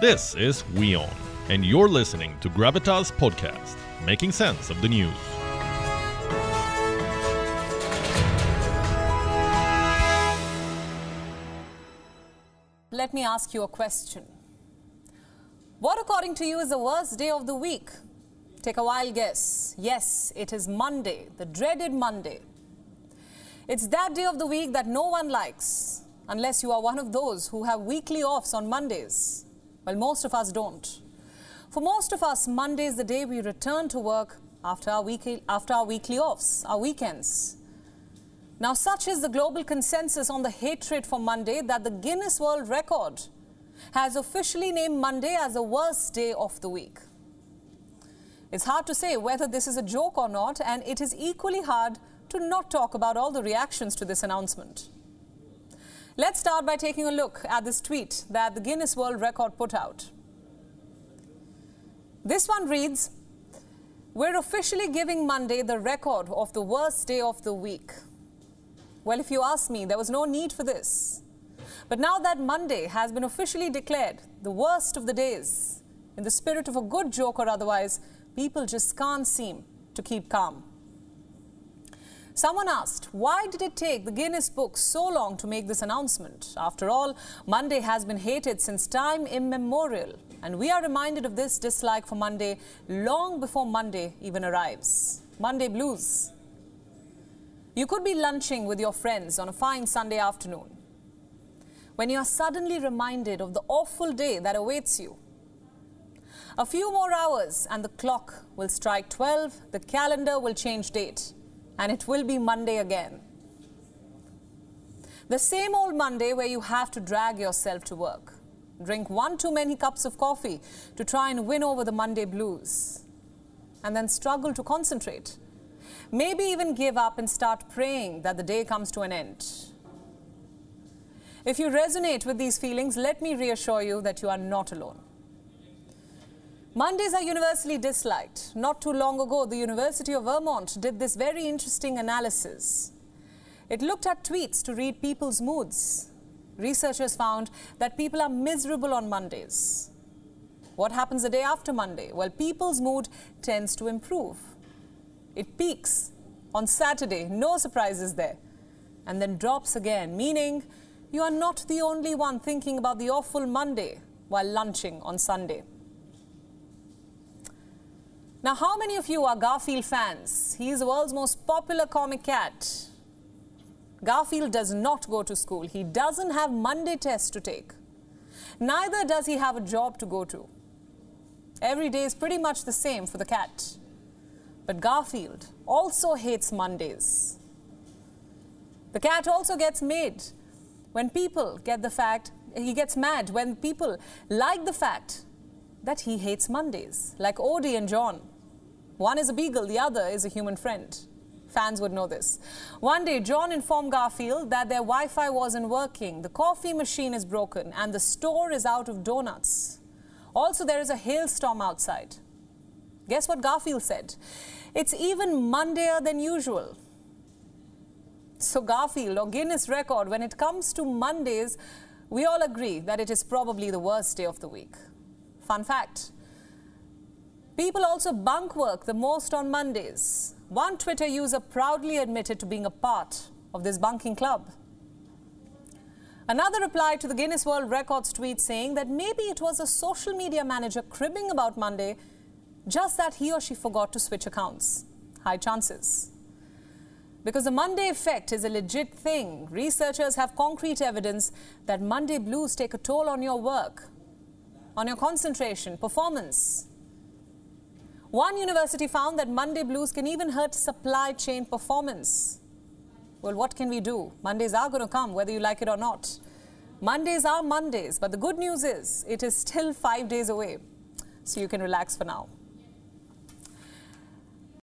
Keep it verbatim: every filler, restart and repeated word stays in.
This is WION, and you're listening to Gravitas Podcast, making sense of the news. Let me ask you a question. What, according to you, is the worst day of the week? Take a wild guess. Yes, it is Monday, the dreaded Monday. It's that day of the week that no one likes, unless you are one of those who have weekly offs on Mondays. Well, most of us don't. For most of us, Monday is the day we return to work after our weekly, after our weekly offs, our weekends. Now, such is the global consensus on the hatred for Monday that the Guinness World Record has officially named Monday as the worst day of the week. It's hard to say whether this is a joke or not, and it is equally hard to not talk about all the reactions to this announcement. Let's start by taking a look at this tweet that the Guinness World Record put out. This one reads, "We're officially giving Monday the record of the worst day of the week." Well, if you ask me, there was no need for this. But now that Monday has been officially declared the worst of the days, in the spirit of a good joke or otherwise, people just can't seem to keep calm. Someone asked, why did it take the Guinness Book so long to make this announcement? After all, Monday has been hated since time immemorial, and we are reminded of this dislike for Monday long before Monday even arrives. Monday blues. You could be lunching with your friends on a fine Sunday afternoon when you are suddenly reminded of the awful day that awaits you. A few more hours and the clock will strike twelve, the calendar will change date, and it will be Monday again. The same old Monday where you have to drag yourself to work, drink one too many cups of coffee to try and win over the Monday blues, and then struggle to concentrate. Maybe even give up and start praying that the day comes to an end. If you resonate with these feelings, let me reassure you that you are not alone. Mondays are universally disliked. Not too long ago, the University of Vermont did this very interesting analysis. It looked at tweets to read people's moods. Researchers found that people are miserable on Mondays. What happens the day after Monday? Well, people's mood tends to improve. It peaks on Saturday, no surprises there, and then drops again, meaning you are not the only one thinking about the awful Monday while lunching on Sunday. Now, how many of you are Garfield fans? He is the world's most popular comic cat. Garfield does not go to school. He doesn't have Monday tests to take. Neither does he have a job to go to. Every day is pretty much the same for the cat. But Garfield also hates Mondays. The cat also gets mad when people get the fact, he gets mad when people like the fact that he hates Mondays, like Odie and John. One is a beagle, the other is a human friend. Fans would know this. One day, John informed Garfield that their Wi-Fi wasn't working, the coffee machine is broken, and the store is out of donuts. Also, there is a hailstorm outside. Guess what Garfield said? It's even Mondayer than usual. So Garfield, or Guinness record, when it comes to Mondays, we all agree that it is probably the worst day of the week. Fun fact, people also bunk work the most on Mondays. One Twitter user proudly admitted to being a part of this bunking club. Another replied to the Guinness World Records tweet saying that maybe it was a social media manager cribbing about Monday, just that he or she forgot to switch accounts. High chances. Because the Monday effect is a legit thing, researchers have concrete evidence that Monday blues take a toll on your work, on your concentration, performance. One university found that Monday blues can even hurt supply chain performance. Well, what can we do? Mondays are going to come, whether you like it or not. Mondays are Mondays, but the good news is it is still five days away, so you can relax for now.